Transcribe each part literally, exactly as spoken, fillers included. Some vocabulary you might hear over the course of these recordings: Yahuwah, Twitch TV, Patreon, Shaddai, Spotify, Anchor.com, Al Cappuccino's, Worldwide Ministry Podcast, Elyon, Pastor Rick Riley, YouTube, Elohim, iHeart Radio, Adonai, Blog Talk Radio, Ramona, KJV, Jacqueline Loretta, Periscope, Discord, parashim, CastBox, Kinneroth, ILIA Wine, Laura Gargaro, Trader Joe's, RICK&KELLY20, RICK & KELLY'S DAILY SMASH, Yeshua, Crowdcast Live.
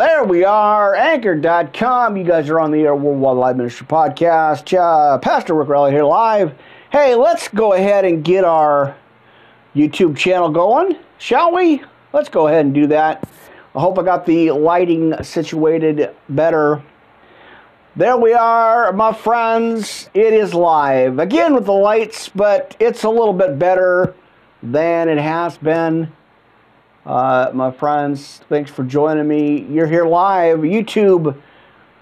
There we are, Anchor dot com. You guys are on the air, Worldwide Ministry Podcast. Uh, Pastor Rick Riley here live. Hey, let's go ahead and get our YouTube channel going, shall we? Let's go ahead and do that. I hope I got the lighting situated better. There we are, my friends. It is live. Again with the lights, but it's a little bit better than it has been. Uh, my friends, thanks for joining me. You're here live, YouTube,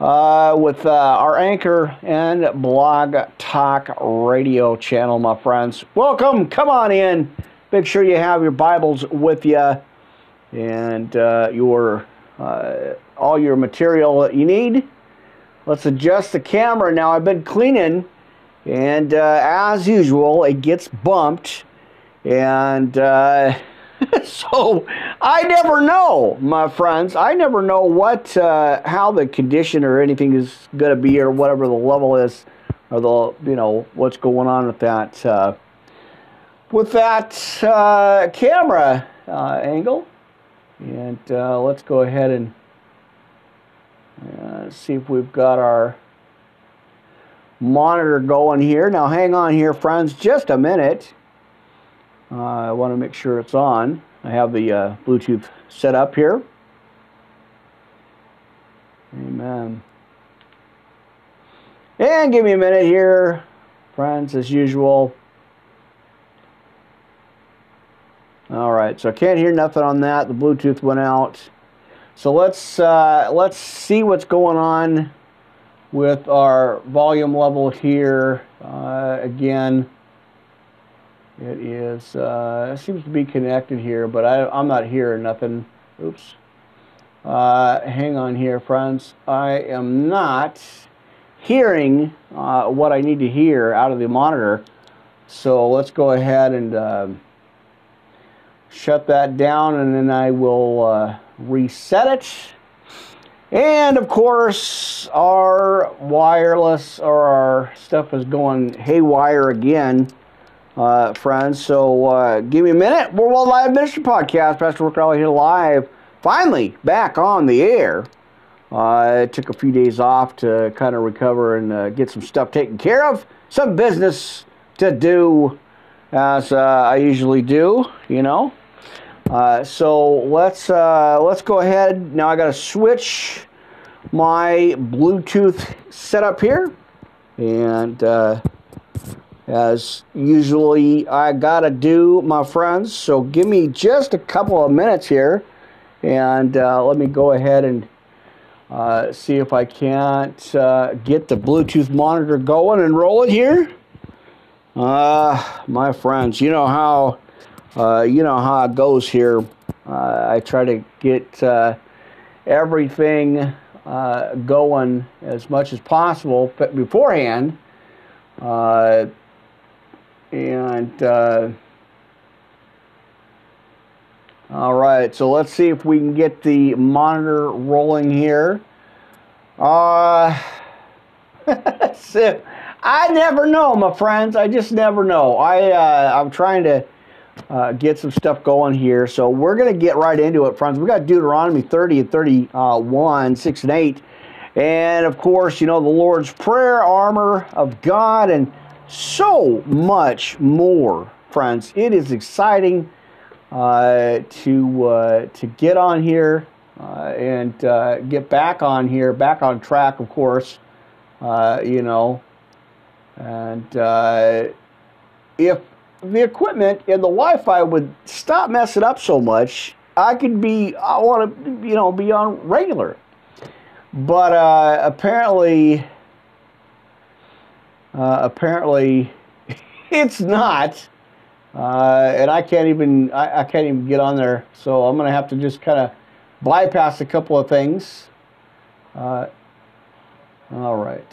uh, with uh, our Anchor and Blog Talk Radio channel, my friends. Welcome. Come on in. Make sure you have your Bibles with you and uh, your uh, all your material that you need. Let's adjust the camera. Now, I've been cleaning, and uh, as usual, it gets bumped, and... Uh, So, I never know, my friends. I never know what, uh, how the condition or anything is going to be or whatever the level is or the, you know, what's going on with that, uh, with that uh, camera uh, angle. And uh, let's go ahead and uh, see if we've got our monitor going here. Now, hang on here, friends, just a minute. Uh, I want to make sure it's on. I have the uh, Bluetooth set up here. Amen. And give me a minute here, friends, as usual. All right, so I can't hear nothing on that. The Bluetooth went out. So let's uh, let's see what's going on with our volume level here uh, again. It is, uh, it seems to be connected here, but I, I'm not hearing nothing. Oops. Uh, hang on here, friends. I am not hearing uh, what I need to hear out of the monitor. So let's go ahead and uh, shut that down, and then I will uh, reset it. And, of course, our wireless or our stuff is going haywire again. Uh, friends, so uh, give me a minute. We're Worldwide Ministry Podcast. Pastor Rick Riley here live. Finally, back on the air. Uh, it took a few days off to kind of recover and uh, get some stuff taken care of. Some business to do, as uh, I usually do, you know. Uh, so let's uh, let's go ahead. Now I got to switch my Bluetooth setup here, and. Uh, As usually I gotta do, my friends, so give me just a couple of minutes here, and uh, let me go ahead and uh, see if I can't uh, get the Bluetooth monitor going and roll it here. Uh, my friends, you know how uh, you know how it goes here. Uh, I try to get uh, everything uh, going as much as possible beforehand. Uh, And, uh, all right, so let's see if we can get the monitor rolling here. Uh, so I never know, my friends. I just never know. I, uh, I'm trying to uh, get some stuff going here. So we're going to get right into it, friends. We got Deuteronomy thirty and thirty-one, six and eight. And, of course, you know, the Lord's Prayer, armor of God, and so much more, friends. It is exciting uh, to uh, to get on here uh, and uh, get back on here, back on track, of course, uh, you know. And uh, if the equipment and the Wi-Fi would stop messing up so much, I could be, I want to, you know, be on regular. But uh, apparently... Uh, apparently, it's not, uh, and I can't even I, I can't even get on there. So I'm gonna have to just kind of bypass a couple of things. Uh, all right.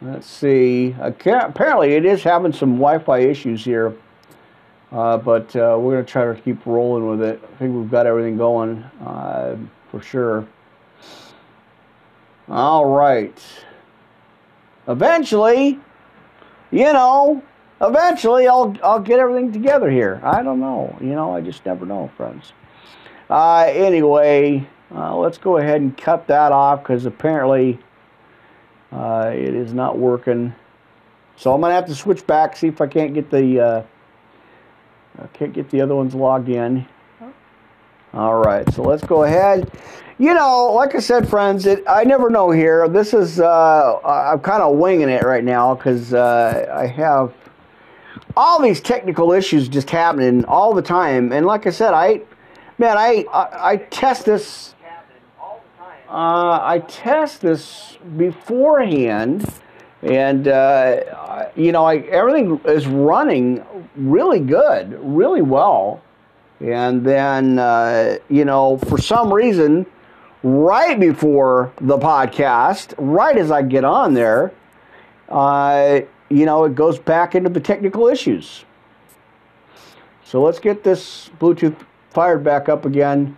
Let's see. I can't, apparently, it is having some Wi-Fi issues here, uh, but uh, we're gonna try to keep rolling with it. I think we've got everything going uh, for sure. All right. Eventually, you know, eventually I'll I'll get everything together here. I don't know. You know, I just never know, friends. Uh, anyway, uh, let's go ahead and cut that off because apparently uh, it is not working. So I'm going to have to switch back, see if I can't get the uh, I can't get the other ones logged in. All right, so let's go ahead. You know, like I said, friends, it, I never know here. This is, uh, I'm kind of winging it right now because uh, I have all these technical issues just happening all the time. And like I said, I, man, I, I, I test this, uh, I test this beforehand. And, uh, you know, I, everything is running really good, really well. And then, uh, you know, for some reason, right before the podcast, right as I get on there, uh, you know, it goes back into the technical issues. So let's get this Bluetooth fired back up again.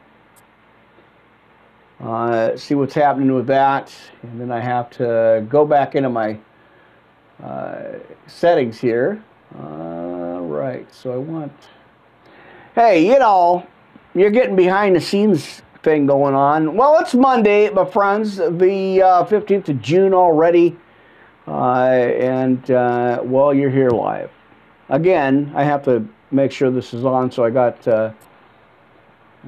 Uh, see what's happening with that. And then I have to go back into my Uh, settings here. All right, so I want, hey, you know, you're getting behind the scenes thing going on. Well, it's Monday, my friends, the uh, fifteenth of June already, uh, and uh, well, you're here live. Again, I have to make sure this is on, so I got, uh,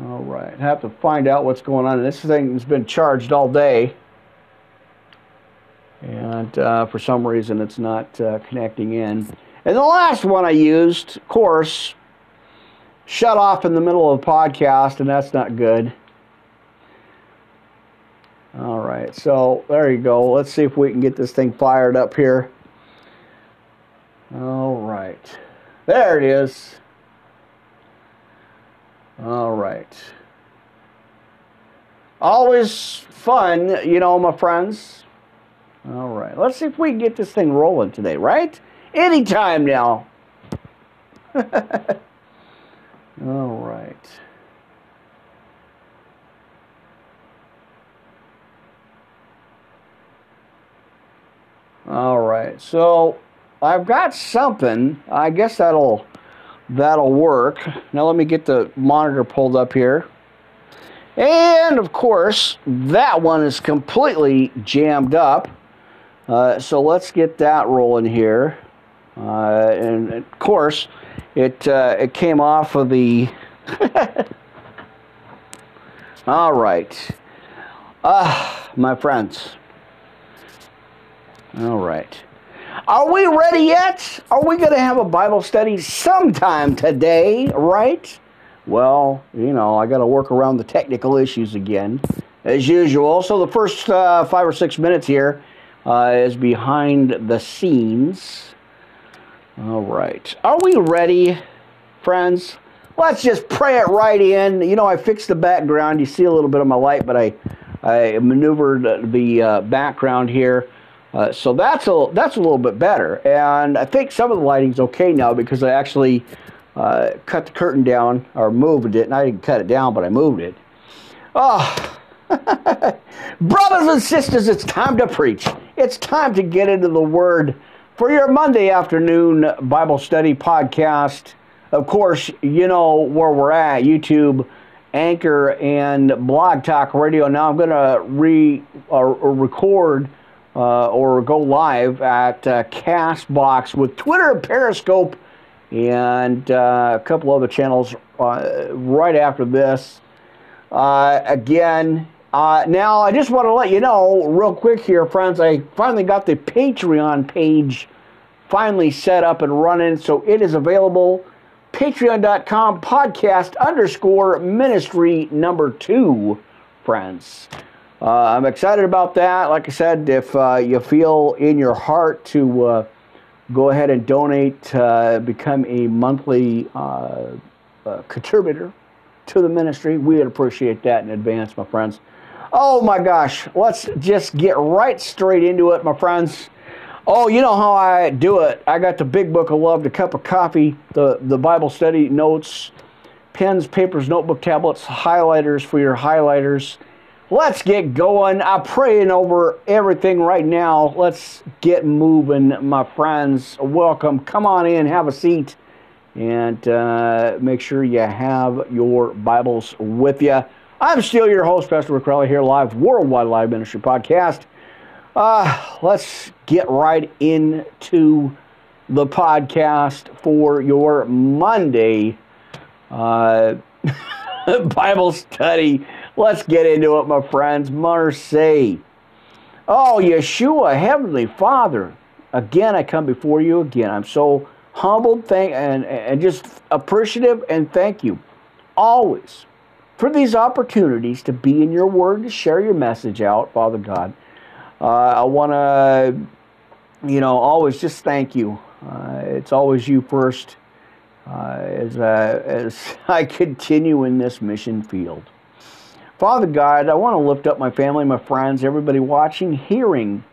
all right, I have to find out what's going on. This thing has been charged all day. And uh, for some reason, it's not uh, connecting in. And the last one I used, of course, shut off in the middle of a podcast, and that's not good. All right, so there you go. Let's see if we can get this thing fired up here. All right. There it is. All right. Always fun, you know, my friends. All right, let's see if we can get this thing rolling today, right? Anytime now. All right. All right, so I've got something. I guess that'll that'll work. Now let me get the monitor pulled up here. And, of course, that one is completely jammed up. Uh, so let's get that rolling here, uh, and of course, it uh, it came off of the. All right, ah, uh, my friends. All right, are we ready yet? Are we going to have a Bible study sometime today? Right? Well, you know, I got to work around the technical issues again, as usual. So the first uh, five or six minutes here. Uh, is behind the scenes. All right. Are we ready, friends? Let's just pray it right in. You know, I fixed the background. You see a little bit of my light, but I, I maneuvered the uh, background here. Uh, so that's a, that's a little bit better. And I think some of the lighting's okay now because I actually uh, cut the curtain down or moved it. And I didn't cut it down, but I moved it. Oh, brothers and sisters, it's time to preach. It's time to get into the Word for your Monday afternoon Bible study podcast. Of course, you know where we're at, YouTube, Anchor, and Blog Talk Radio. Now I'm going to re or, or record uh, or go live at uh, CastBox with Twitter, Periscope, and uh, a couple other channels uh, right after this. Uh, again... Uh, now, I just want to let you know real quick here, friends, I finally got the Patreon page finally set up and running, so it is available, patreon dot com podcast underscore ministry number two, friends. Uh, I'm excited about that. Like I said, if uh, you feel in your heart to uh, go ahead and donate, uh, become a monthly uh, uh, contributor to the ministry, we would appreciate that in advance, my friends. Oh, my gosh. Let's just get right straight into it, my friends. Oh, you know how I do it. I got the big book of love, the cup of coffee, the, the Bible study notes, pens, papers, notebook tablets, highlighters for your highlighters. Let's get going. I'm praying over everything right now. Let's get moving, my friends. Welcome. Come on in. Have a seat. and uh, make sure you have your Bibles with you. I'm still your host, Pastor Rick Riley, here live, Worldwide Live Ministry Podcast. Uh, let's get right into the podcast for your Monday uh, Bible study. Let's get into it, my friends. Mercy. Oh, Yeshua, Heavenly Father, again I come before you again. I'm so humbled thank, and, and just appreciative, and thank you always for these opportunities to be in your word, to share your message out, Father God. Uh, I want to, you know, always just thank you. Uh, it's always you first uh, as, uh, as I continue in this mission field. Father God, I want to lift up my family, my friends, everybody watching, hearing,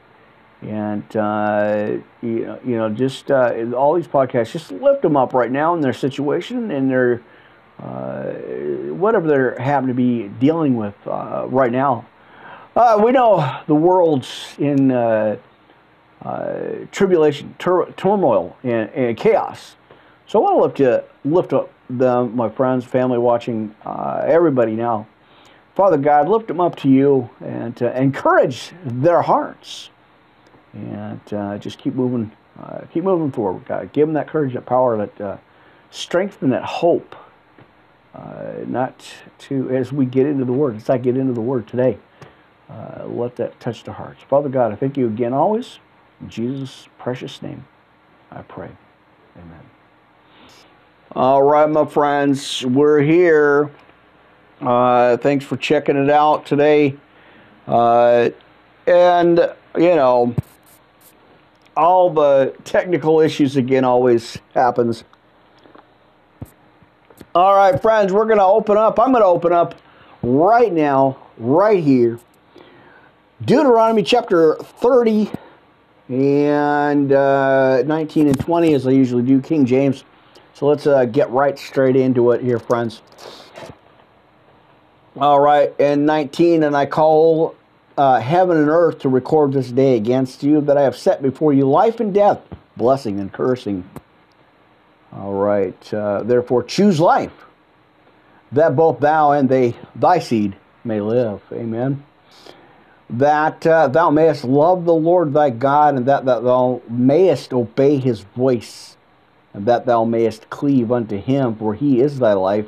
and, uh, you know, you know just uh, all these podcasts, just lift them up right now in their situation and their, uh, whatever they're having to be dealing with uh, right now. Uh, we know the world's in uh, uh, tribulation, tur- turmoil, and, and chaos. So I want to lift, you, lift up them, my friends, family watching, uh, everybody now. Father God, lift them up to you and uh, encourage their hearts. And uh, just keep moving, uh, keep moving forward, God. Give them that courage, that power, that uh, strength, and that hope. Uh, not to, as we get into the Word, as I get into the Word today, uh, let that touch the hearts. Father God, I thank you again always. In Jesus' precious name, I pray. Amen. All right, my friends, we're here. Uh, thanks for checking it out today. Uh, and, you know, all the technical issues, again, always happens. All right, friends, we're going to open up. I'm going to open up right now, right here. Deuteronomy chapter thirty and uh, nineteen and twenty, as I usually do, King James. So let's uh, get right straight into it here, friends. All right, and nineteen, and I call uh, heaven and earth to record this day against you, that I have set before you life and death, blessing and cursing. All right, uh, therefore choose life, that both thou and they, thy seed may live. Amen. That uh, thou mayest love the Lord thy God, and that, that thou mayest obey his voice, and that thou mayest cleave unto him, for he is thy life,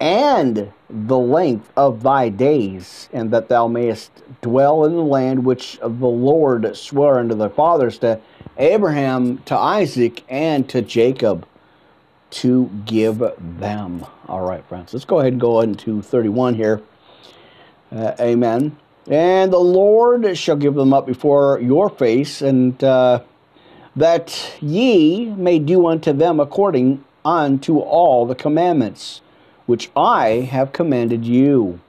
and the length of thy days, and that thou mayest dwell in the land which the Lord sware unto thy fathers, to Abraham, to Isaac, and to Jacob, to give them. All right, friends, let's go ahead and go into thirty-one here. Uh, amen. And the Lord shall give them up before your face, and uh, that ye may do unto them according unto all the commandments which I have commanded you.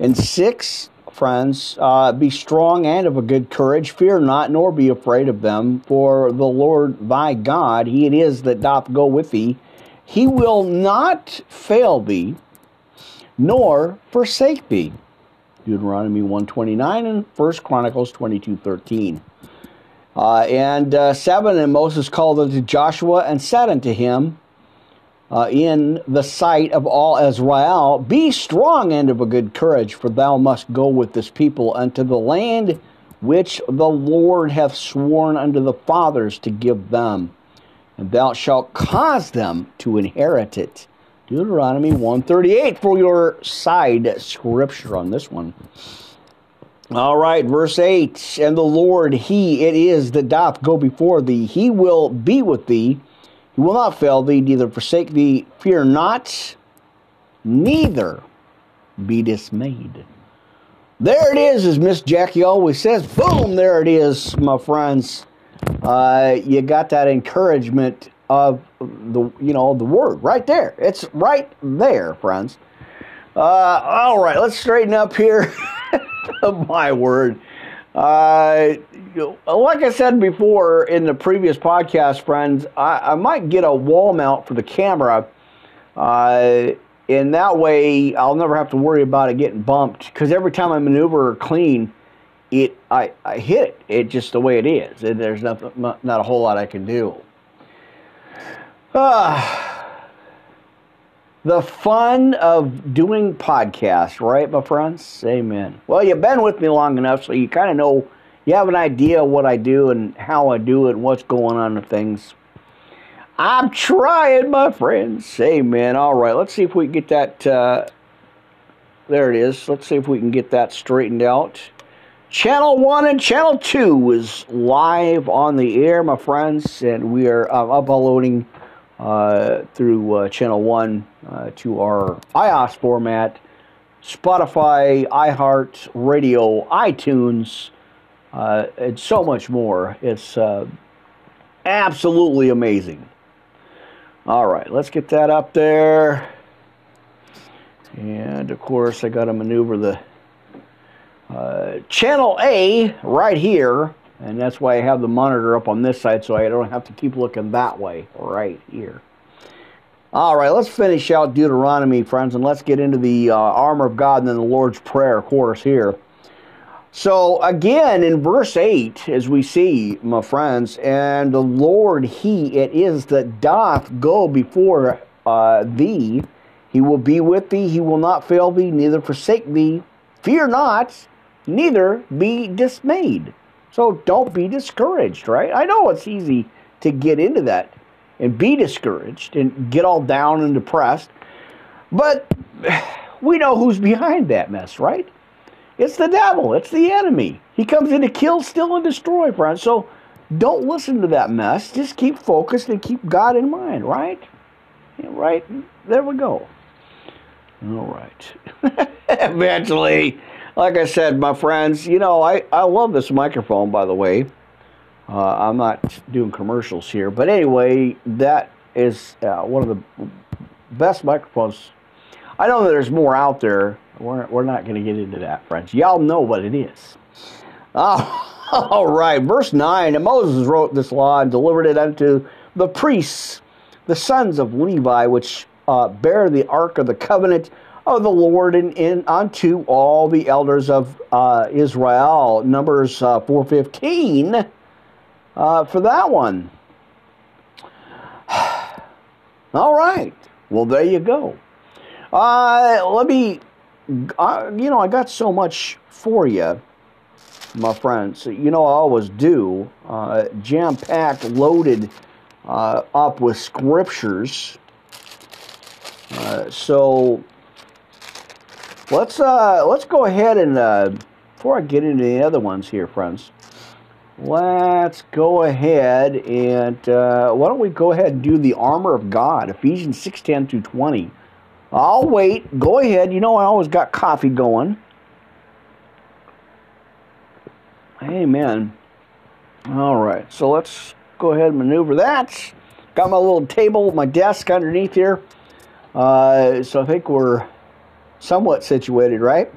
And six, friends, uh, be strong and of a good courage. Fear not, nor be afraid of them. For the Lord thy God, he it is that doth go with thee. He will not fail thee, nor forsake thee. Deuteronomy one twenty-nine and First Chronicles twenty-two thirteen. Uh, and uh, seven, and Moses called unto Joshua and said unto him, Uh, in the sight of all Israel, be strong and of a good courage, for thou must go with this people unto the land which the Lord hath sworn unto the fathers to give them, and thou shalt cause them to inherit it. Deuteronomy one thirty-eight for your side scripture on this one. All right, verse eight, and the Lord, he it is that doth go before thee, he will be with thee, he will not fail thee, neither forsake thee. Fear not, neither be dismayed. There it is, as Miss Jackie always says. Boom, there it is, my friends. Uh, you got that encouragement of the, you know, the word right there. It's right there, friends. Uh, all right, let's straighten up here. My word. Uh, like I said before in the previous podcast, friends, I, I might get a wall mount for the camera. Uh, and that way I'll never have to worry about it getting bumped, because every time I maneuver or clean, it I, I hit it. It's just the way it is. There's not, not a whole lot I can do. Ah, the fun of doing podcasts, right, my friends? Amen. Well, you've been with me long enough, so you kind of know, you have an idea of what I do and how I do it and what's going on with things. I'm trying, my friends. Amen. All right, let's see if we can get that... Uh, there it is. Let's see if we can get that straightened out. Channel one and Channel two is live on the air, my friends, and we are uh, uploading uh, through uh, Channel one uh, to our iOS format, Spotify, iHeart Radio, iTunes, uh, and so much more. It's uh, absolutely amazing. All right, let's get that up there. And, of course, I got to maneuver the uh, Channel A right here. And that's why I have the monitor up on this side, so I don't have to keep looking that way right here. All right, let's finish out Deuteronomy, friends, and let's get into the uh, armor of God and then the Lord's Prayer, of course, here. So, again, in verse eight, as we see, my friends, and the Lord, He it is that doth go before uh, thee, He will be with thee, He will not fail thee, neither forsake thee. Fear not, neither be dismayed. So don't be discouraged, right? I know it's easy to get into that and be discouraged and get all down and depressed. But we know who's behind that mess, right? It's the devil. It's the enemy. He comes in to kill, steal, and destroy, friends. So don't listen to that mess. Just keep focused and keep God in mind, right? Right? There we go. All right. Eventually, like I said, my friends, you know, I, I love this microphone, by the way. Uh, I'm not doing commercials here. But anyway, that is uh, one of the best microphones. I know that there's more out there. We're, we're not going to get into that, friends. Y'all know what it is. Oh, all right. Verse nine, and Moses wrote this law and delivered it unto the priests, the sons of Levi, which... Uh, bear the ark of the covenant of the Lord and, and unto all the elders of uh, Israel. Numbers uh, four fifteen uh, for that one. All right. Well, there you go. Uh, let me, uh, you know, I got so much for you, my friends. You know, I always do. Uh, jam-packed, loaded uh, up with scriptures. Uh, so let's uh, let's go ahead and uh, before I get into the other ones here, friends, let's go ahead and uh, why don't we go ahead and do the armor of God, Ephesians six ten through twenty. I'll wait. Go ahead. You know I always got coffee going. Amen. All right. So let's go ahead and maneuver that. Got my little table, my desk underneath here. Uh, so I think we're somewhat situated, right?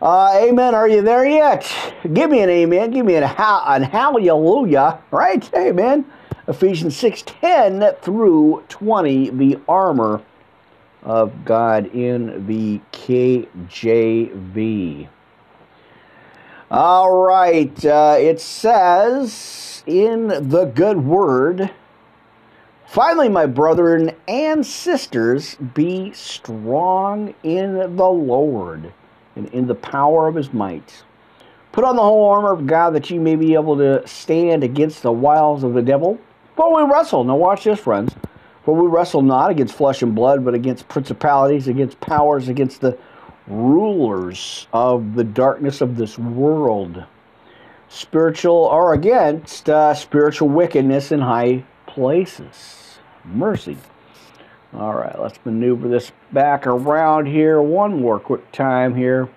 Uh, amen. Are you there yet? Give me an amen. Give me an, ha- an hallelujah, right? Amen. Ephesians six ten through twenty, the armor of God in the K J V. All right. Uh, it says in the good word, finally, my brethren and sisters, be strong in the Lord and in the power of His might. Put on the whole armor of God that ye may be able to stand against the wiles of the devil. For we wrestle, now watch this, friends, for we wrestle not against flesh and blood, but against principalities, against powers, against the rulers of the darkness of this world, spiritual, or against uh, spiritual wickedness in high places. Mercy. All right, let's maneuver this back around here one more quick time here,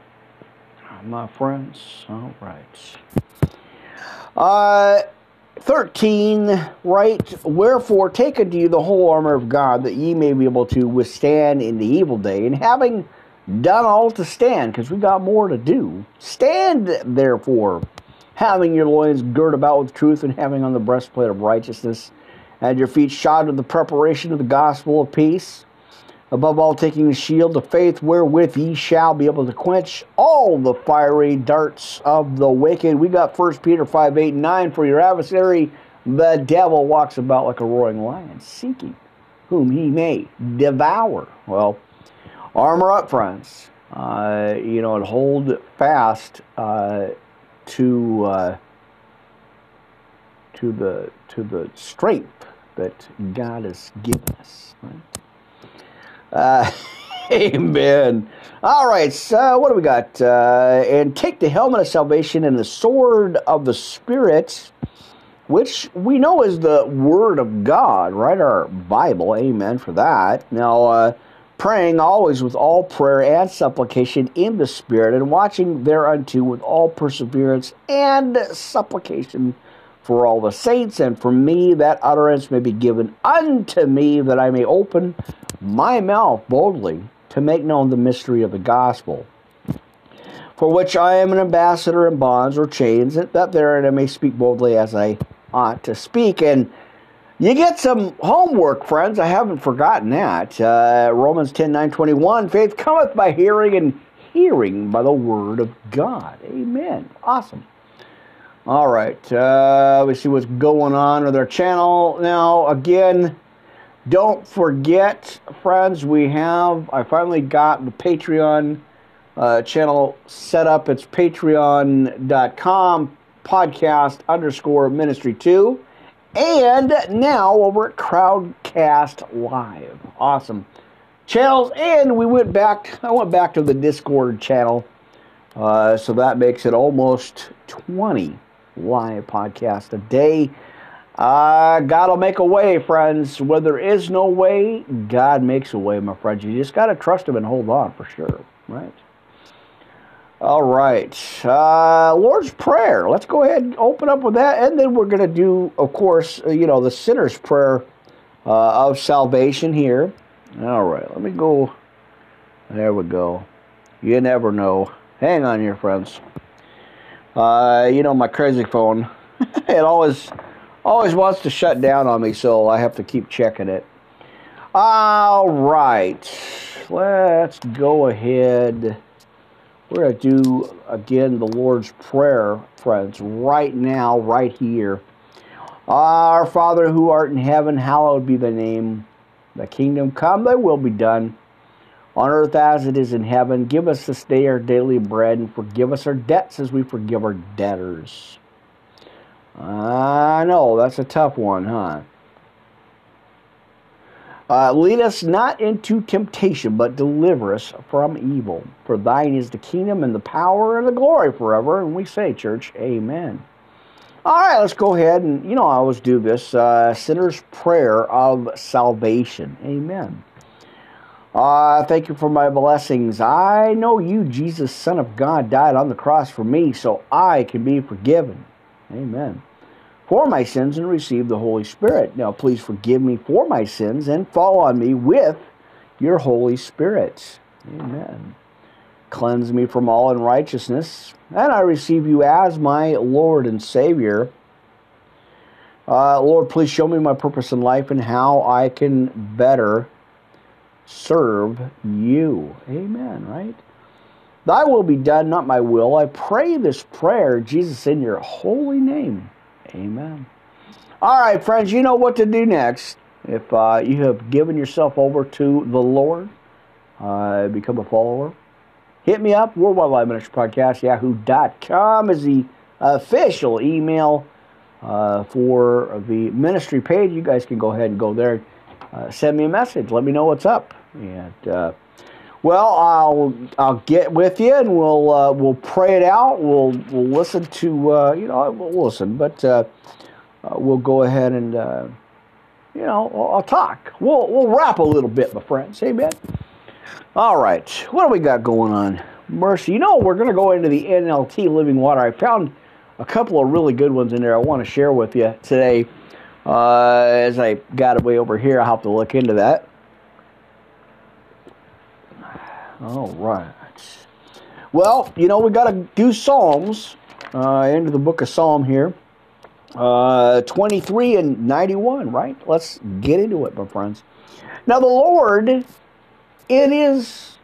my friends. All right. Uh, thirteen, right? Wherefore, take unto you the whole armor of God, that ye may be able to withstand in the evil day. And having done all to stand, because we got more to do, stand therefore, having your loins girt about with truth, and having on the breastplate of righteousness, and your feet shod with the preparation of the gospel of peace. Above all, taking the shield of faith, wherewith ye shall be able to quench all the fiery darts of the wicked. We got First Peter five, eight, and nine. For your adversary, The devil walks about like a roaring lion, seeking whom he may devour. Well, armor up, friends. Uh, you know, and hold fast uh, to uh, to the to the strength that God has given us. Right? Uh, amen. All right. So, what do we got? Uh, and take the helmet of salvation and the sword of the Spirit, which we know is the Word of God, right? Our Bible. Amen for that. Now, uh, praying always with all prayer and supplication in the Spirit, and watching thereunto with all perseverance and supplication for all the saints, and for me that utterance may be given unto me, that I may open my mouth boldly to make known the mystery of the gospel, for which I am an ambassador in bonds or chains, that therein I may speak boldly as I ought to speak. And you get some homework, friends. I haven't forgotten that. Uh, Romans ten, nine, twenty-one, faith cometh by hearing, and hearing by the word of God. Amen. Awesome. All right. Uh, we see what's going on with our channel. Now, again, don't forget, friends, we have, I finally got the Patreon uh, channel set up. It's patreon dot com podcast underscore ministry two. And now over at Crowdcast Live. Awesome channels. And we went back, I went back to the Discord channel. Uh, so that makes it almost twenty live podcasts a day. Uh, God will make a way, friends. Where there is no way, God makes a way, my friends. You just got to trust Him and hold on for sure, right? All right, uh, Lord's Prayer. Let's go ahead and open up with that, and then we're going to do, of course, you know, the sinner's prayer uh, of salvation here. All right, let me go. There we go. You never know. Hang on here, friends. Uh, you know, my crazy phone, it always, always wants to shut down on me, so I have to keep checking it. All right, let's go ahead. We're going to do, again, the Lord's Prayer, friends, right now, right here. Our Father who art in heaven, hallowed be thy name. Thy kingdom come, thy will be done, on earth as it is in heaven. Give us this day our daily bread, and forgive us our debts as we forgive our debtors. I know, that's a tough one, huh? Uh, lead us not into temptation, but deliver us from evil. For thine is the kingdom and the power and the glory forever. And we say, church, amen. All right, let's go ahead and, you know, I always do this. Uh, sinner's prayer of salvation. Amen. Uh, thank you for my blessings. I know you, Jesus, Son of God, died on the cross for me, so I can be forgiven. Amen. For my sins, and receive the Holy Spirit. Now, please forgive me for my sins, and fall on me with your Holy Spirit. Amen. Cleanse me from all unrighteousness, and I receive you as my Lord and Savior. Uh, Lord, please show me my purpose in life and how I can better serve you. Amen, right? Thy will be done, not my will. I pray this prayer, Jesus, in your holy name. Amen. All right, friends, you know what to do next. If uh, you have given yourself over to the Lord, uh, become a follower, hit me up, Worldwide Ministry Podcast, yahoo dot com is the official email uh, for the ministry page. You guys can go ahead and go there. Uh, send me a message. Let me know what's up. And, uh, well, I'll I'll get with you, and we'll uh, we'll pray it out. We'll we'll listen to uh, you know we'll listen, but uh, uh, we'll go ahead and uh, you know I'll talk. We'll we'll rap a little bit, my friends. Amen. All right, what do we got going on? Mercy. You know, we're going to go into the N L T Living Water. I found a couple of really good ones in there. I want to share with you today. Uh, as I got away over here, I'll have to look into that. All right. Well, you know, we got to do Psalms, uh, into the book of Psalm here, uh, twenty-three and ninety-one, right? Let's get into it, my friends. Now, the Lord, it is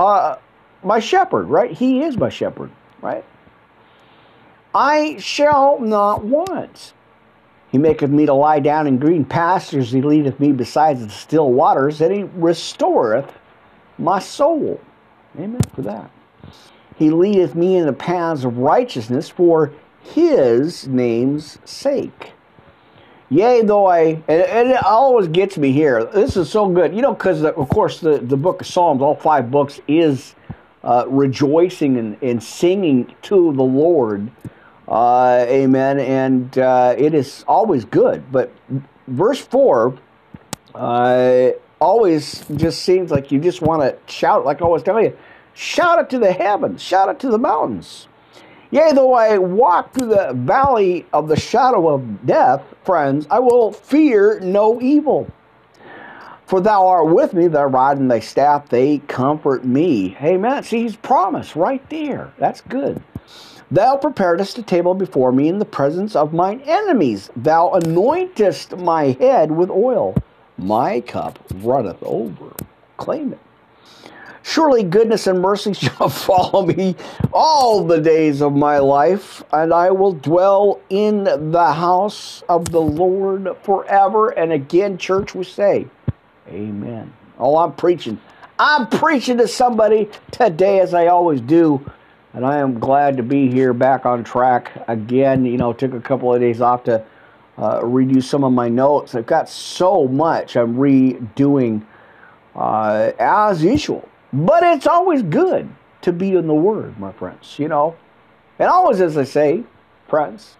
uh, my shepherd, right? He is my shepherd, right? I shall not want. He maketh me to lie down in green pastures. He leadeth me beside the still waters. And he restoreth my soul. Amen for that. He leadeth me in the paths of righteousness for his name's sake. Yea, though I... And, and it always gets me here. This is so good. You know, because, of course, the, the book of Psalms, all five books, is uh, rejoicing and, and singing to the Lord. Uh, amen. And uh, it is always good. But verse four uh, always just seems like you just want to shout, like I always tell you, shout it to the heavens, shout it to the mountains. Yea, though I walk through the valley of the shadow of death, friends, I will fear no evil. For thou art with me, thy rod and thy staff, they comfort me. Amen. See, he's promised right there. That's good. Thou preparedest a table before me in the presence of mine enemies. Thou anointest my head with oil. My cup runneth over. Claim it. Surely goodness and mercy shall follow me all the days of my life, and I will dwell in the house of the Lord forever. And again, church, we say, amen. Oh, I'm preaching. I'm preaching to somebody today, as I always do. And I am glad to be here, back on track again. You know, took a couple of days off to uh, redo some of my notes. I've got so much I'm redoing uh, as usual. But it's always good to be in the Word, my friends, you know. And always, as I say, friends,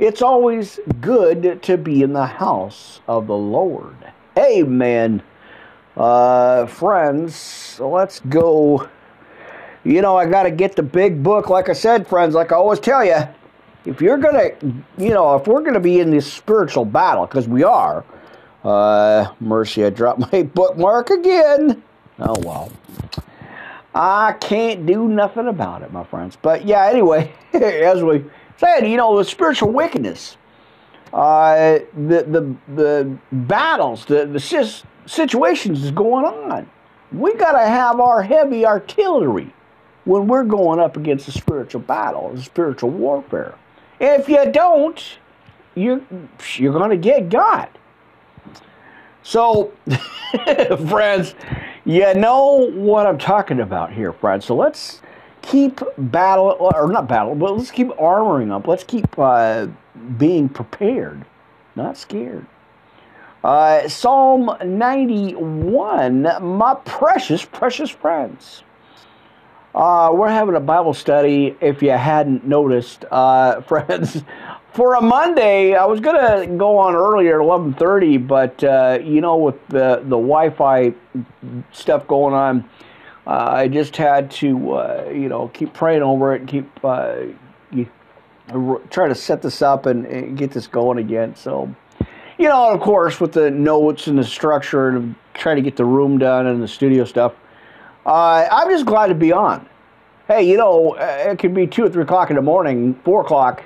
it's always good to be in the house of the Lord. Amen. Uh, friends, so let's go... You know, I got to get the big book, like I said, friends, like I always tell you. If you're going to, you know, if we're going to be in this spiritual battle, because we are. Uh, mercy, I dropped my bookmark again. Oh, well. I can't do nothing about it, my friends. But, yeah, anyway, as we said, you know, the spiritual wickedness, uh, the, the, the battles, the, the situations is going on. We got to have our heavy artillery when we're going up against a spiritual battle, a spiritual warfare. If you don't, you're, you're going to get got. So, friends, you know what I'm talking about here, friends. So let's keep battle, or not battle, but let's keep armoring up. Let's keep uh, being prepared, not scared. Uh, Psalm ninety-one, my precious, precious friends. Uh, we're having a Bible study, if you hadn't noticed, uh, friends. For a Monday, I was going to go on earlier at eleven thirty, but, uh, you know, with the, the Wi-Fi stuff going on, uh, I just had to, uh, you know, keep praying over it and keep uh, trying to set this up and, and get this going again, so... You know, of course, with the notes and the structure and trying to get the room done and the studio stuff, uh, I'm just glad to be on. Hey, you know, it could be two or three o'clock in the morning, four o'clock.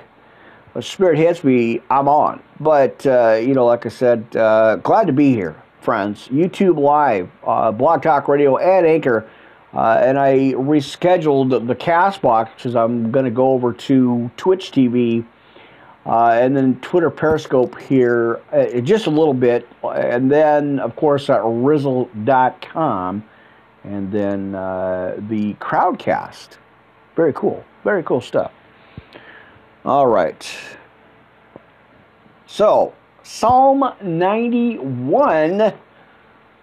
The spirit hits me, I'm on. But uh, you know, like I said, uh, glad to be here, friends. YouTube Live, uh, Blog Talk Radio, and Anchor, uh, and I rescheduled the CastBox because I'm going to go over to Twitch T V. Uh, and then Twitter Periscope here, uh, just a little bit. And then, of course, at Rizzle dot com. And then uh, the Crowdcast. Very cool. Very cool stuff. All right. So, Psalm ninety-one.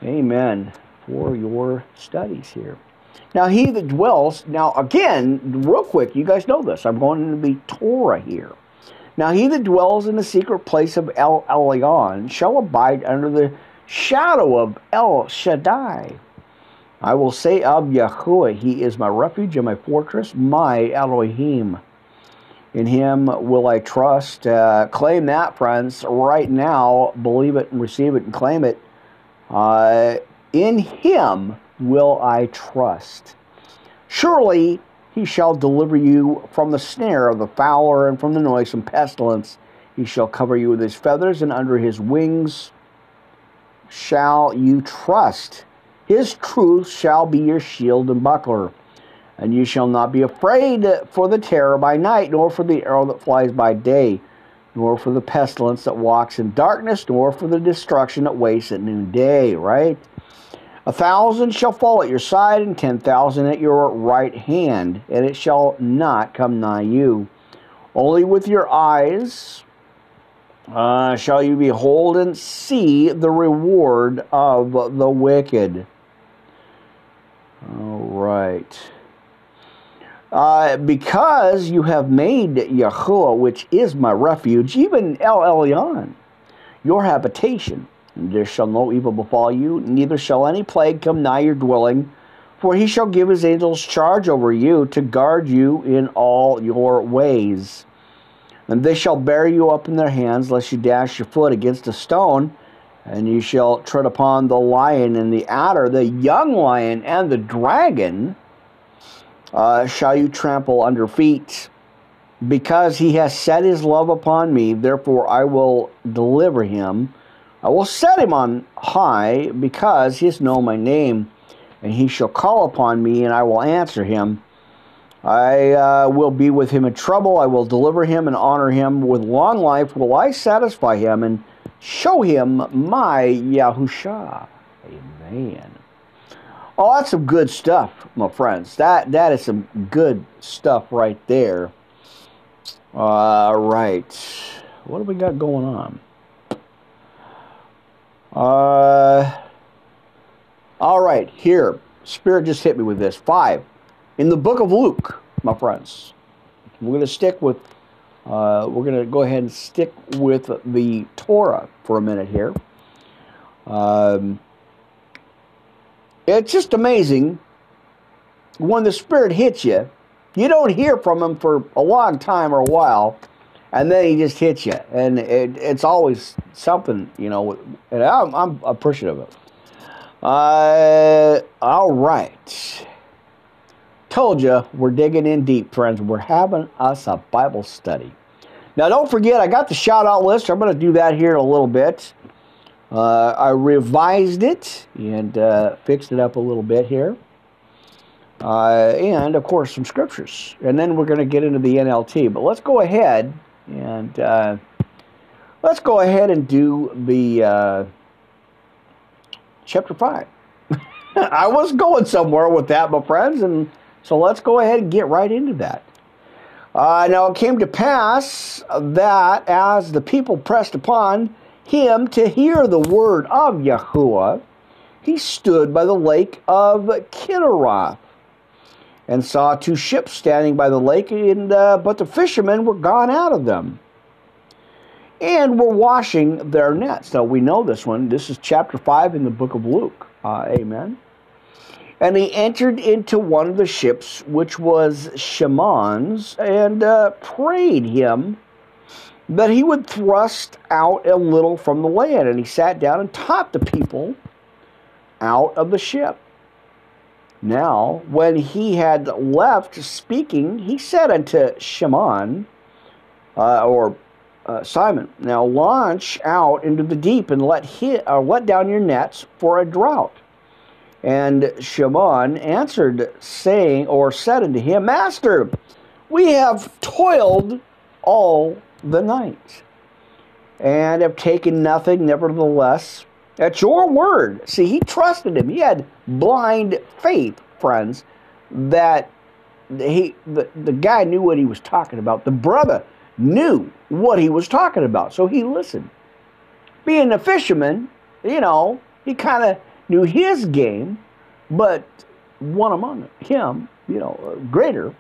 Amen. For your studies here. Now, he that dwells... Now, again, real quick, you guys know this. I'm going to be Torah here. Now he that dwells in the secret place of El Elyon shall abide under the shadow of El Shaddai. I will say of Yahuwah, he is my refuge and my fortress, my Elohim. In him will I trust. Uh, claim that, friends, right now. Believe it and receive it and claim it. Uh, in him will I trust. Surely... He shall deliver you from the snare of the fowler and from the noisome pestilence. He shall cover you with his feathers, and under his wings shall you trust. His truth shall be your shield and buckler. And you shall not be afraid for the terror by night, nor for the arrow that flies by day, nor for the pestilence that walks in darkness, nor for the destruction that wastes at noonday, right? A thousand shall fall at your side, and ten thousand at your right hand, and it shall not come nigh you. Only with your eyes uh, shall you behold and see the reward of the wicked. All right. Uh, because you have made Yahuwah, which is my refuge, even El Elyon, your habitation, there shall no evil befall you, neither shall any plague come nigh your dwelling, for he shall give his angels charge over you to guard you in all your ways. And they shall bear you up in their hands, lest you dash your foot against a stone, and you shall tread upon the lion and the adder, the young lion and the dragon, uh, shall you trample under feet. Because he has set his love upon me, therefore I will deliver him. I will set him on high, because he has known my name. And he shall call upon me, and I will answer him. I uh, will be with him in trouble. I will deliver him and honor him. With long life will I satisfy him and show him my Yahusha. Amen. Oh, that's some good stuff, my friends. That That is some good stuff right there. All right. What do we got going on? Uh... All right, here, Spirit just hit me with this. Five, in the book of Luke, my friends, we're going to stick with, uh, we're going to go ahead and stick with the Torah for a minute here. Um, it's just amazing when the Spirit hits you, you don't hear from him for a long time or a while, and then he just hits you. And it, it's always something, you know, and I'm, I'm appreciative of it. Uh, all right. Told you, we're digging in deep, friends. We're having us a Bible study. Now, don't forget, I got the shout-out list. I'm going to do that here in a little bit. Uh, I revised it and uh, fixed it up a little bit here. Uh, and, of course, some scriptures. And then we're going to get into the N L T. But let's go ahead and uh, let's go ahead and do the... Uh, Chapter five. I was going somewhere with that, my friends, and so let's go ahead and get right into that. Uh, now it came to pass that as the people pressed upon him to hear the word of Yahuwah, he stood by the lake of Kinneroth and saw two ships standing by the lake, and uh, but the fishermen were gone out of them, and were washing their nets. Now, we know this one. This is chapter five in the book of Luke. Uh, amen. And he entered into one of the ships, which was Shimon's, and uh, prayed him that he would thrust out a little from the land. And he sat down and taught the people out of the ship. Now, when he had left speaking, he said unto Shimon, uh, or Uh, Simon, now launch out into the deep and let hit, uh, let down your nets for a draught. And Shimon answered, saying, or said unto him, Master, we have toiled all the night, and have taken nothing, nevertheless, at your word. See, he trusted him. He had blind faith, friends, that he, the, the guy knew what he was talking about. The brother knew what he was talking about, so he listened. Being a fisherman, you know, he kind of knew his game, but one among him, you know, greater.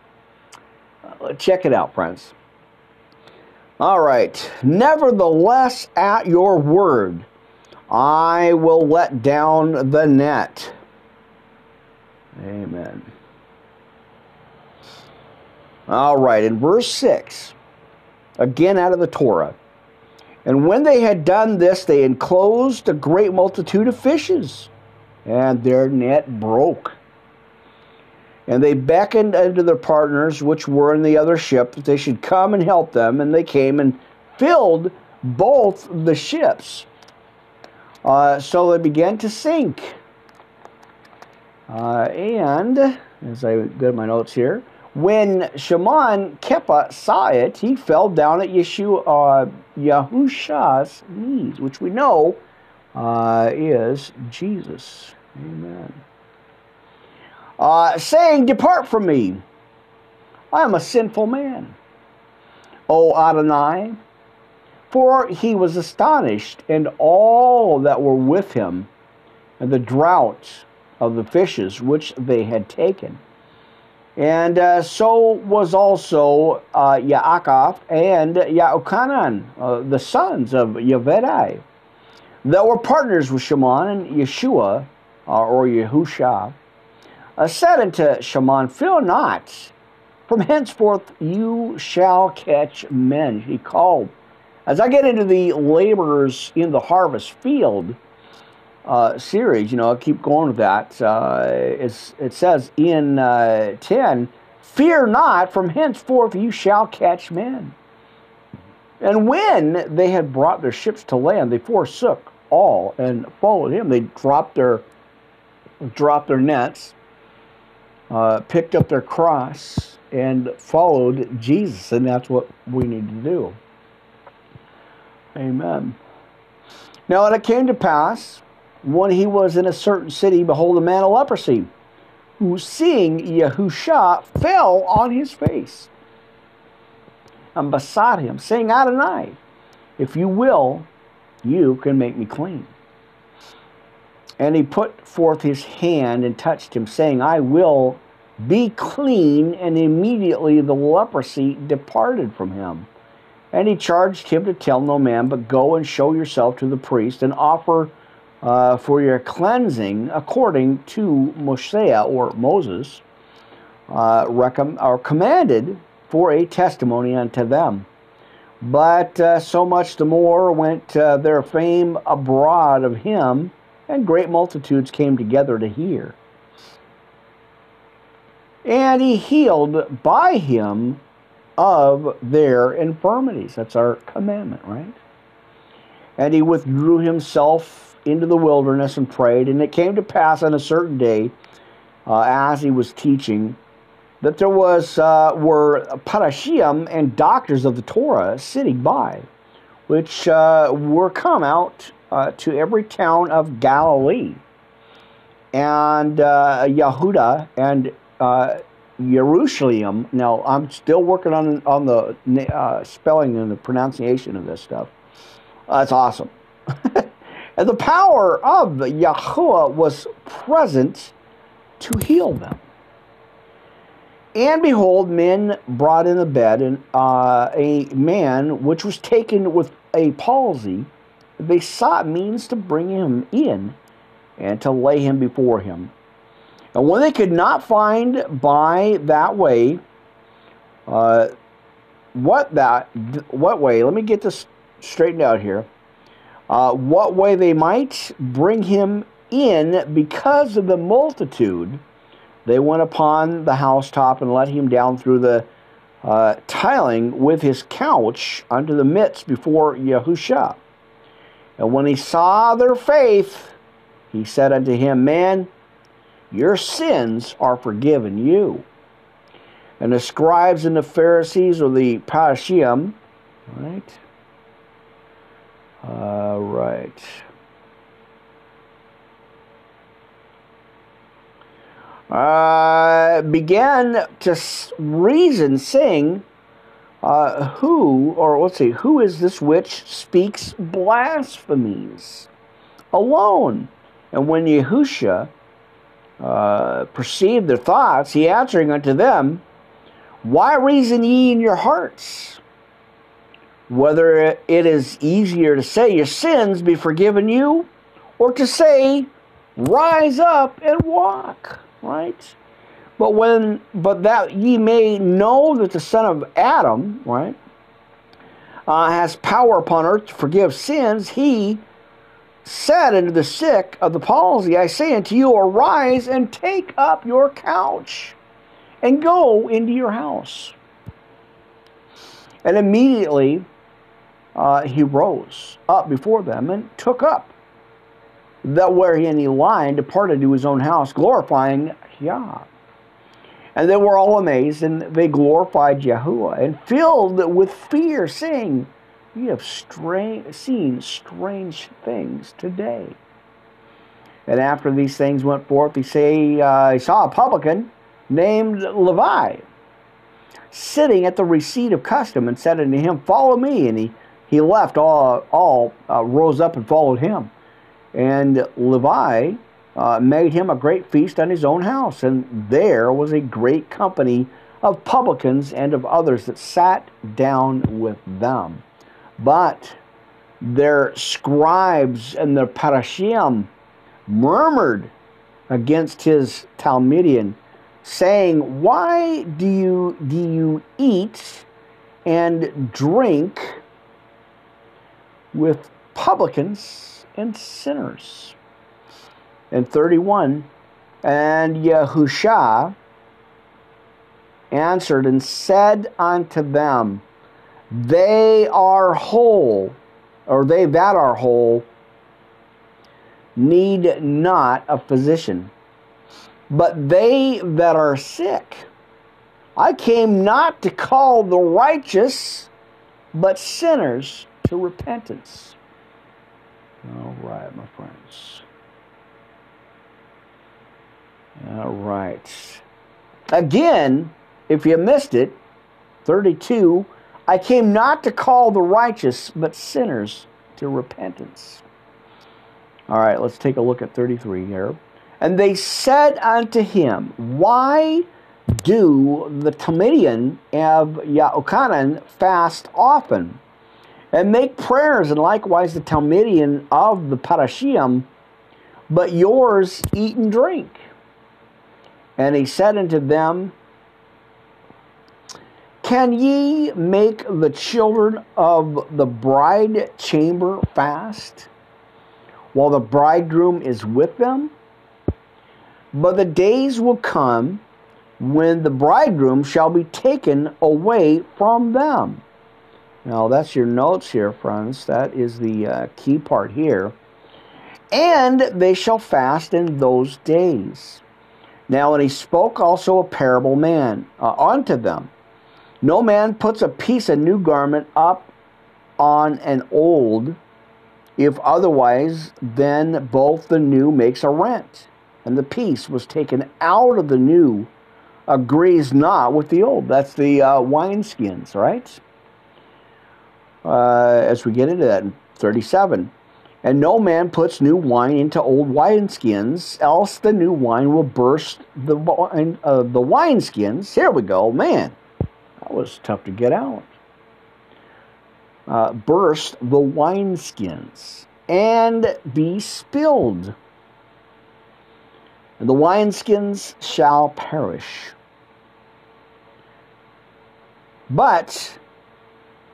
Uh, check it out, friends. All right. Nevertheless, at your word, I will let down the net. Amen. All right, in verse six. Again out of the Torah. And when they had done this, they enclosed a great multitude of fishes, and their net broke. And they beckoned unto their partners, which were in the other ship, that they should come and help them. And they came and filled both the ships. Uh, so they began to sink. Uh, and, as I go to my notes here, When Shimon Kepa saw it, he fell down at Yeshua, uh, Yahusha's knees, which we know uh, is Jesus. Amen. Uh, saying, "Depart from me. I am a sinful man, O Adonai." For he was astonished, and all that were with him, and the draught of the fishes which they had taken. And uh, so was also uh, Yaakov and Yaochanan, uh, the sons of Yavedai, that were partners with Shimon. And Yeshua, uh, or Yahusha, uh, said unto Shimon, "Fear not, from henceforth you shall catch men." He called, as I get into the laborers in the harvest field Uh, series, you know, I'll keep going with that. Uh, it's, it says in uh, ten, "Fear not, from henceforth you shall catch men." And when they had brought their ships to land, they forsook all and followed him. They dropped their, dropped their nets, uh, picked up their cross, and followed Jesus. And that's what we need to do. Amen. Now, and it came to pass, when he was in a certain city, behold, a man of leprosy, who, seeing Yahusha, fell on his face and besought him, saying, "Adonai, if you will, you can make me clean." And he put forth his hand and touched him, saying, "I will, be clean." And immediately the leprosy departed from him. And he charged him to tell no man, but go and show yourself to the priest, and offer Uh, for your cleansing, according to Moshe, or Moses, uh, recomm- or commanded, for a testimony unto them. But uh, so much the more went uh, their fame abroad of him, and great multitudes came together to hear. And he healed by him of their infirmities. That's our commandment, right? And he withdrew himself into the wilderness and prayed. And it came to pass on a certain day, uh, as he was teaching, that there was uh, were parashim and doctors of the Torah sitting by, which uh, were come out uh, to every town of Galilee, and uh, Yehuda, and uh, Jerusalem. Now, I'm still working on on the uh, spelling and the pronunciation of this stuff. Uh, it's awesome. And the power of Yahuwah was present to heal them. And behold, men brought in a bed, and uh, a man which was taken with a palsy. They sought means to bring him in, and to lay him before him. And when they could not find by that way, uh, what that what way? Let me get this straightened out here. Uh, what way they might bring him in, because of the multitude, they went upon the housetop and let him down through the uh, tiling with his couch unto the midst before Yahusha. And when he saw their faith, he said unto him, "Man, your sins are forgiven you." And the scribes and the Pharisees, or the Parashim, right? All uh, right. Uh, began to reason, saying, uh, "Who, or let's see, who is this which speaks blasphemies alone?" And when Yahusha uh, perceived their thoughts, he answering unto them, "Why reason ye in your hearts? Whether it is easier to say, 'Your sins be forgiven you,' or to say, 'Rise up and walk,'" right? But when, but that ye may know that the Son of Adam, right, uh, has power upon earth to forgive sins, he said unto the sick of the palsy, "I say unto you, arise and take up your couch and go into your house." And immediately, Uh, he rose up before them, and took up that wherein he lay, and departed to his own house, glorifying Yah. And they were all amazed, and they glorified Yahuwah, and filled with fear, saying, "You have strange, seen strange things today." And after these things went forth, he, say, uh, he saw a publican named Levi sitting at the receipt of custom, and said unto him, "Follow me." And he, he left, all, all uh, rose up and followed him. And Levi uh, made him a great feast on his own house, and there was a great company of publicans and of others that sat down with them. But their scribes and their parashim murmured against his Talmudian, saying, "Why do you do you eat and drink with publicans and sinners?" And thirty-one, and Yahusha answered and said unto them, "They are whole, or they that are whole, need not a physician, but they that are sick. I came not to call the righteous, but sinners to repentance." All right, my friends. All right. Again, if you missed it, thirty-two, I came not to call the righteous, but sinners to repentance. All right, let's take a look at thirty-three here. And they said unto him, "Why do the Talmudian of Yaochanan fast often, and make prayers, and likewise the Talmudian of the Parashim, but yours eat and drink?" And he said unto them, "Can ye make the children of the bride chamber fast, while the bridegroom is with them? But the days will come when the bridegroom shall be taken away from them." Now, that's your notes here, friends. That is the uh, key part here. "And they shall fast in those days." Now, and he spoke also a parable man uh, unto them. "No man puts a piece of new garment up on an old, if otherwise, then both the new makes a rent, and the piece was taken out of the new agrees not with the old." That's the uh, wineskins, right? Uh, as we get into that in thirty-seven. "And no man puts new wine into old wineskins, else the new wine will burst the wine, uh, the wineskins." Here we go. Man, that was tough to get out. Uh, burst the wineskins and be spilled, and the wineskins shall perish. But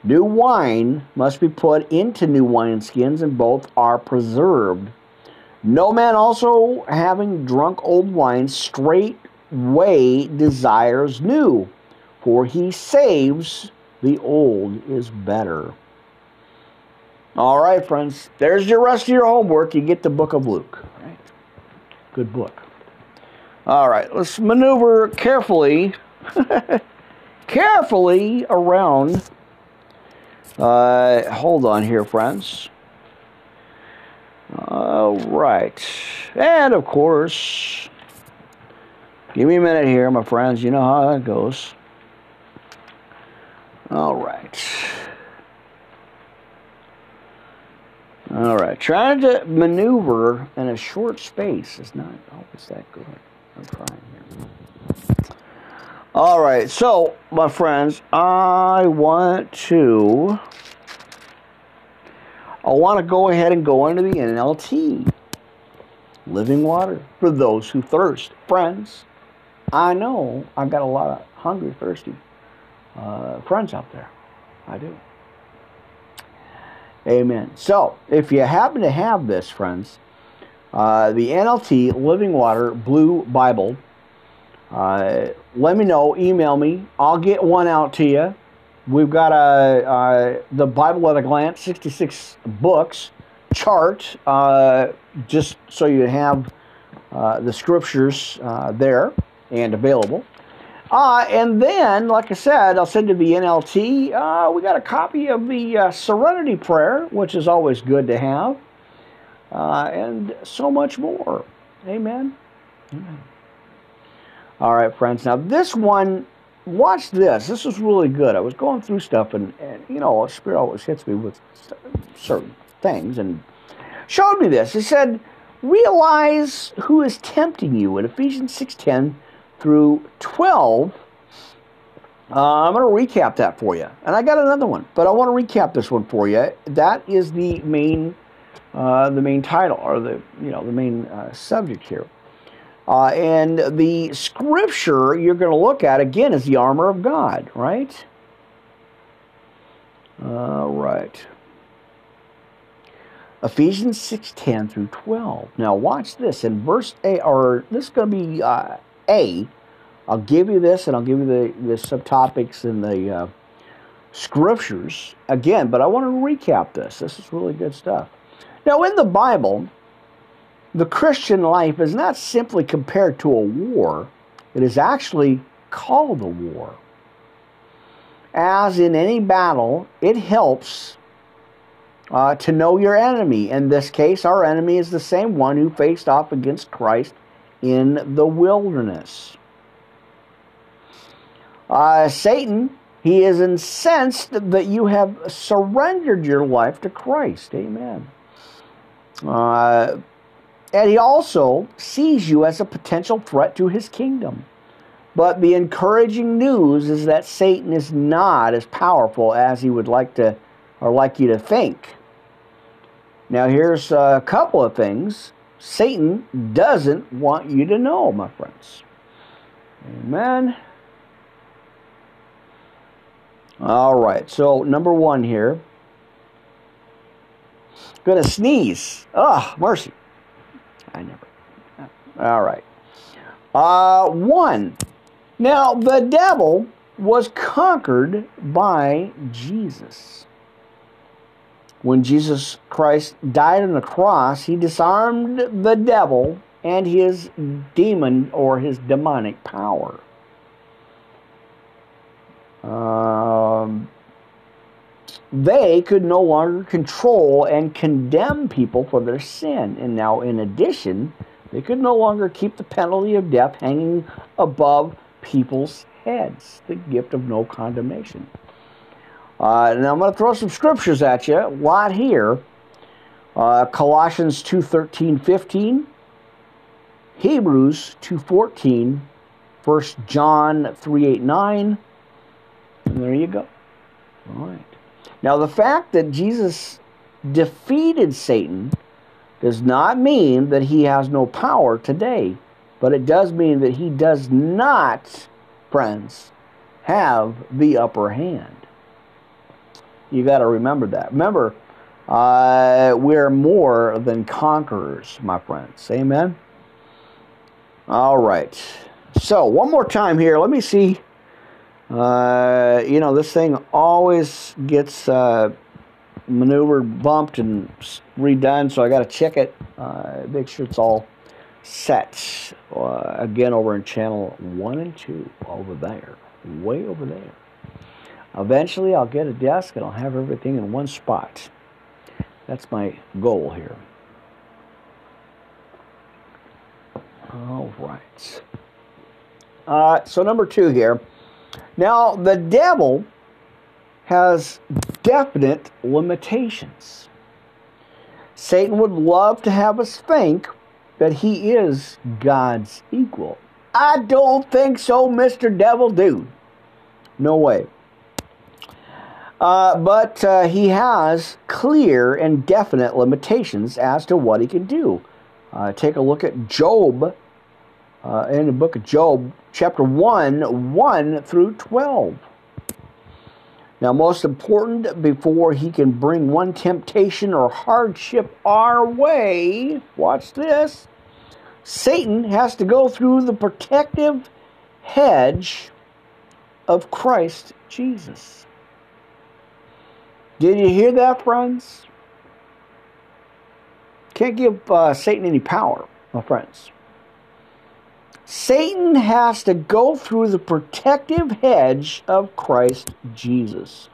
new wine must be put into new wineskins, and both are preserved. No man also, having drunk old wine, straightway desires new, for he saves the old is better. All right, friends. There's your rest of your homework. You get the book of Luke. Right? Good book. All right. Let's maneuver carefully, carefully around. Uh, hold on here, friends. All right. And, of course, give me a minute here, my friends. You know how that goes. All right. All right. Trying to maneuver in a short space is not always that good. I'm trying here. All right. So, my friends, I want to... I want to go ahead and go into the N L T. Living water for those who thirst. Friends, I know I've got a lot of hungry, thirsty Uh, friends out there. I do. Amen. So, if you happen to have this, friends, uh, the N L T Living Water Blue Bible, uh, let me know. Email me. I'll get one out to you. We've got a, uh, the Bible at a Glance, sixty-six books chart, uh, just so you have uh, the scriptures uh, there and available. Uh, and then, like I said, I'll send you the N L T. Uh, we got a copy of the uh, Serenity Prayer, which is always good to have, uh, and so much more. Amen. Amen. All right, friends. Now, this one, watch this. This is really good. I was going through stuff, and, and you know, the Spirit always hits me with certain things, and showed me this. It said, realize who is tempting you in Ephesians six ten through twelve. Uh, I'm going to recap that for you. And I got another one, but I want to recap this one for you. That is the main, uh, the main title, or the, you know, the main uh, subject here. Uh, and the scripture you're going to look at, again, is the armor of God, right? All right. Ephesians six ten through twelve. Now watch this. In verse A, or this is going to be uh, A. I'll give you this, and I'll give you the, the subtopics and the uh, scriptures again, but I want to recap this. This is really good stuff. Now in the Bible, the Christian life is not simply compared to a war. It is actually called a war. As in any battle, it helps Uh, to know your enemy. In this case, our enemy is the same one who faced off against Christ in the wilderness. Uh, Satan, he is incensed that you have surrendered your life to Christ. Amen. Uh, and he also sees you as a potential threat to his kingdom. But the encouraging news is that Satan is not as powerful as he would like to, or like you to think. Now, here's a couple of things Satan doesn't want you to know, my friends. Amen. All right, so number one here. I'm gonna sneeze. Ah, oh, mercy. I never. All right. Uh, one. Now, the devil was conquered by Jesus. When Jesus Christ died on the cross, he disarmed the devil and his demon or his demonic power. Um, they could no longer control and condemn people for their sin. And now, in addition, they could no longer keep the penalty of death hanging above people's heads, the gift of no condemnation. Uh, now, I'm going to throw some scriptures at you, a lot here. Uh, Colossians two thirteen fifteen, Hebrews two fourteen, first John three eight nine, and there you go. All right. Now, the fact that Jesus defeated Satan does not mean that he has no power today, but it does mean that he does not, friends, have the upper hand. You got to remember that. Remember, uh, we're more than conquerors, my friends. Amen? All right. So, one more time here. Let me see. Uh, you know, this thing always gets uh, maneuvered, bumped, and redone, so I got to check it. Uh, make sure it's all set. Uh, again, over in channel one and two, over there, way over there. Eventually, I'll get a desk and I'll have everything in one spot. That's my goal here. All right. Uh, so number two here. Now, the devil has definite limitations. Satan would love to have us think that he is God's equal. I don't think so, Mister Devil Dude. No way. Uh, but uh, he has clear and definite limitations as to what he can do. Uh, take a look at Job, uh, in the book of Job, chapter one, one through twelve. Now, most important, before he can bring one temptation or hardship our way, watch this, Satan has to go through the protective hedge of Christ Jesus. Did you hear that, friends? Can't give uh, Satan any power, my friends. Satan has to go through the protective hedge of Christ Jesus.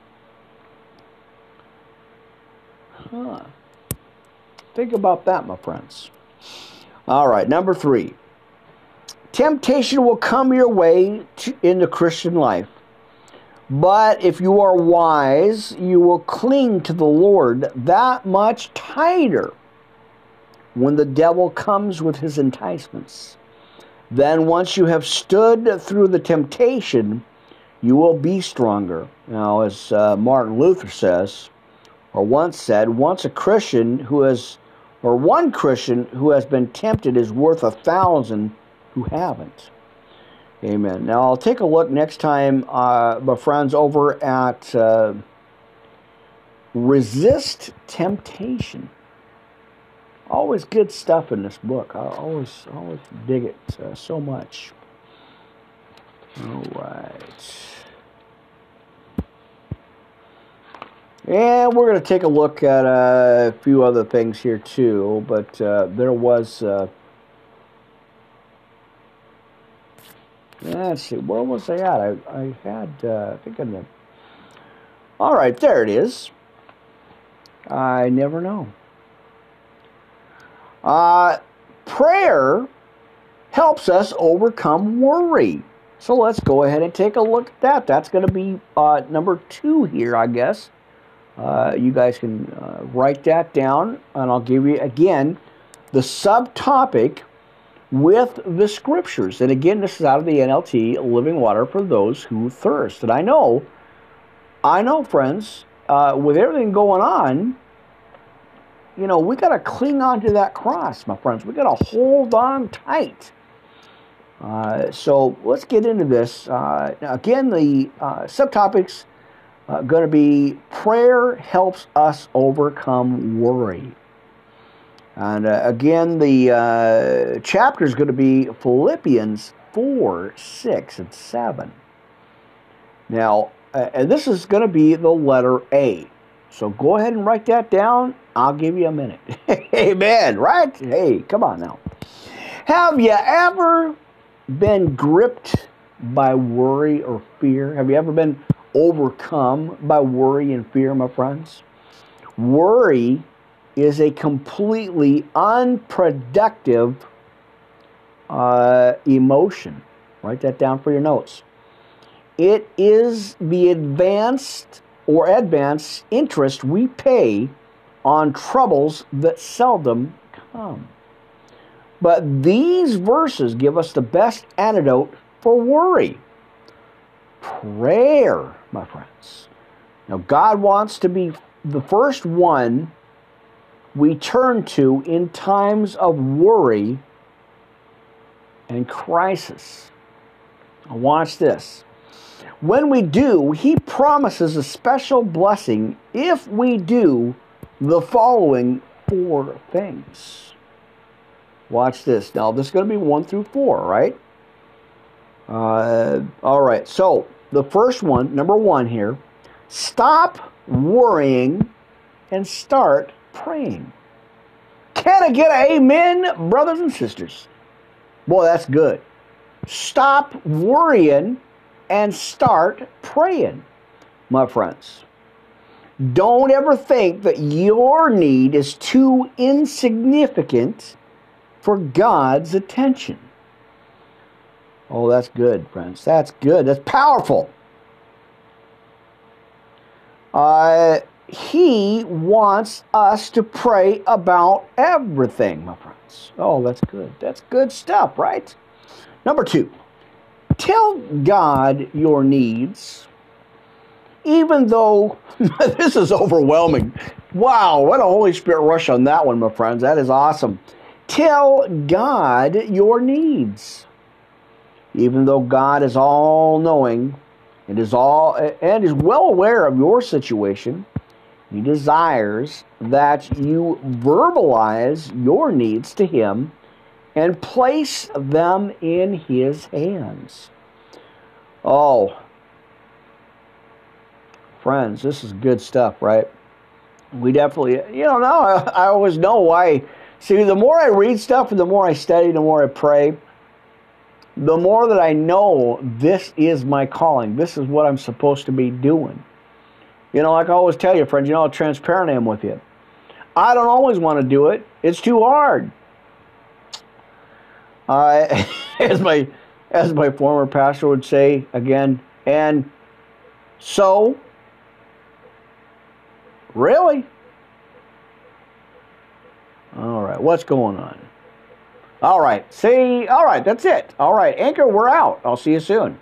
Huh. Think about that, my friends. All right, number three. Temptation will come your way to, in the Christian life. But if you are wise, you will cling to the Lord that much tighter when the devil comes with his enticements. Then once you have stood through the temptation, you will be stronger. Now, as uh, Martin Luther says, or once said, once a Christian who has, or one Christian who has been tempted is worth a thousand who haven't. Amen. Now, I'll take a look next time, uh, my friends, over at uh, Resist Temptation. Always good stuff in this book. I always, always dig it uh, so much. All right. And we're going to take a look at uh, a few other things here, too. But uh, there was... Uh, Let's see, where was I at? I, I had, uh, I think I'm there. All right, there it is. I never know. Uh, prayer helps us overcome worry. So let's go ahead and take a look at that. That's going to be uh, number two here, I guess. Uh, you guys can uh, write that down, and I'll give you, again, the subtopic with the scriptures. And again, this is out of the N L T, Living Water for Those Who Thirst. And I know, I know, friends, uh, with everything going on, you know, we got to cling on to that cross, my friends. We got to hold on tight. Uh, so let's get into this. Uh, now again, the uh, subtopics uh, going to be prayer helps us overcome worry. And uh, again, the uh, chapter is going to be Philippians four, six, and seven. Now, uh, and this is going to be the letter A. So go ahead and write that down. I'll give you a minute. Amen, right? Hey, come on now. Have you ever been gripped by worry or fear? Have you ever been overcome by worry and fear, my friends? Worry is a completely unproductive uh, emotion. Write that down for your notes. It is the advanced or advanced interest we pay on troubles that seldom come. But these verses give us the best antidote for worry. Prayer, my friends. Now, God wants to be the first one we turn to in times of worry and crisis. Watch this. When we do, he promises a special blessing if we do the following four things. Watch this. Now, this is going to be one through four, right? Uh, all right. So, the first one, number one here, stop worrying and start praying. Can I get an amen, brothers and sisters? Boy, that's good. Stop worrying and start praying, my friends. Don't ever think that your need is too insignificant for God's attention. Oh, that's good, friends. That's good. That's powerful. I... Uh, He wants us to pray about everything, my friends. Oh, that's good. That's good stuff, right? Number two, tell God your needs, even though this is overwhelming. Wow, what a Holy Spirit rush on that one, my friends. That is awesome. Tell God your needs, even though God is all-knowing and is all and is well aware of your situation. He desires that you verbalize your needs to Him and place them in His hands. Oh, friends, this is good stuff, right? We definitely, you know, now I, I always know why. See, the more I read stuff and the more I study, the more I pray, the more that I know this is my calling, this is what I'm supposed to be doing. You know, like I always tell you, friends, you know how transparent I am with you. I don't always want to do it. It's too hard. Uh, as my as my former pastor would say again, and so, really? All right, what's going on? All right, see, all right, that's it. All right, Anchor, we're out. I'll see you soon.